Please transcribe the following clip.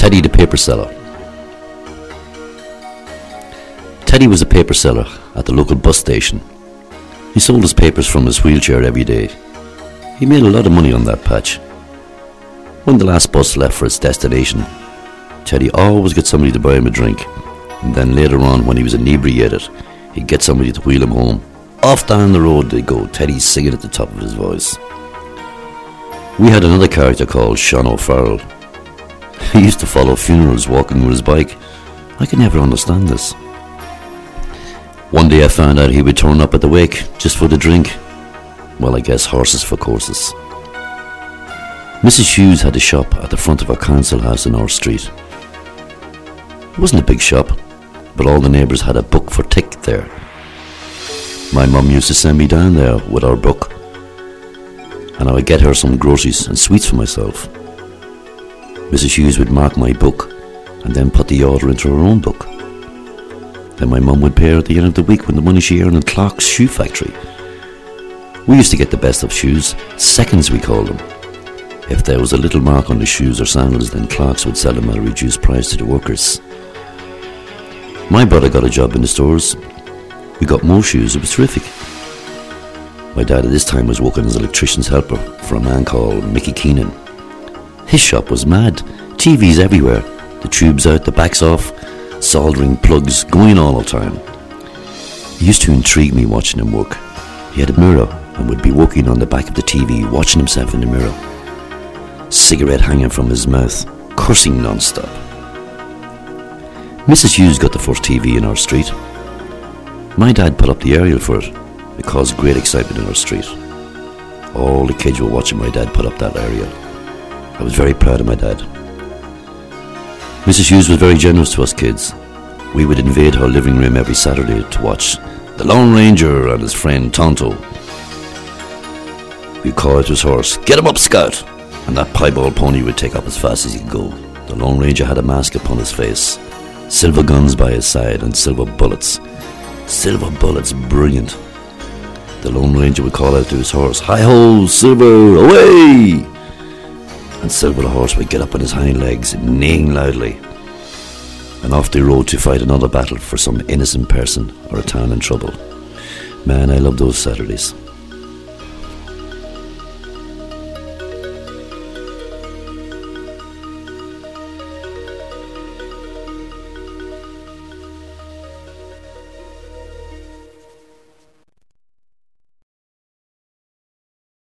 Teddy the paper seller. Teddy was a paper seller at the local bus station. He sold his papers from his wheelchair every day. He made a lot of money on that patch. When the last bus left for its destination, Teddy always got somebody to buy him a drink, and then later on when he was inebriated, he'd get somebody to wheel him home. Off down the road they go, Teddy singing at the top of his voice. We had another character called Sean O'Farrell. He used to follow funerals walking with his bike. I could never understand this. One day I found out he would turn up at the wake just for the drink. Well, I guess horses for courses. Mrs Hughes had a shop at the front of our council house in our street. It wasn't a big shop, but all the neighbours had a book for tick there. My mum used to send me down there with our book, and I would get her some groceries and sweets for myself. Mrs Hughes would mark my book and then put the order into her own book. Then my mum would pay her at the end of the week with the money she earned in Clark's Shoe Factory. We used to get the best of shoes, seconds we called them. If there was a little mark on the shoes or sandals, then Clark's would sell them at a reduced price to the workers. My brother got a job in the stores. We got more shoes, it was terrific. My dad at this time was working as an electrician's helper for a man called Mickey Keenan. His shop was mad, TVs everywhere, the tubes out, the backs off, soldering plugs going all the time. It used to intrigue me watching him work. He had a mirror and would be walking on the back of the TV watching himself in the mirror, cigarette hanging from his mouth, cursing non-stop. Mrs Hughes got the first TV in our street. My dad put up the aerial for it. It caused great excitement in our street. All the kids were watching my dad put up that aerial. I was very proud of my dad. Mrs Hughes was very generous to us kids. We would invade her living room every Saturday to watch the Lone Ranger and his friend Tonto. We'd call out his horse, "Get him up, Scout!" and that piebald pony would take up as fast as he could go. The Lone Ranger had a mask upon his face, silver guns by his side, and silver bullets. Silver bullets, brilliant. The Lone Ranger would call out to his horse, "Hi-ho, Silver, away!" and Silver the horse would get up on his hind legs, neighing loudly, and off they rode to fight another battle for some innocent person or a town in trouble. Man, I love those Saturdays.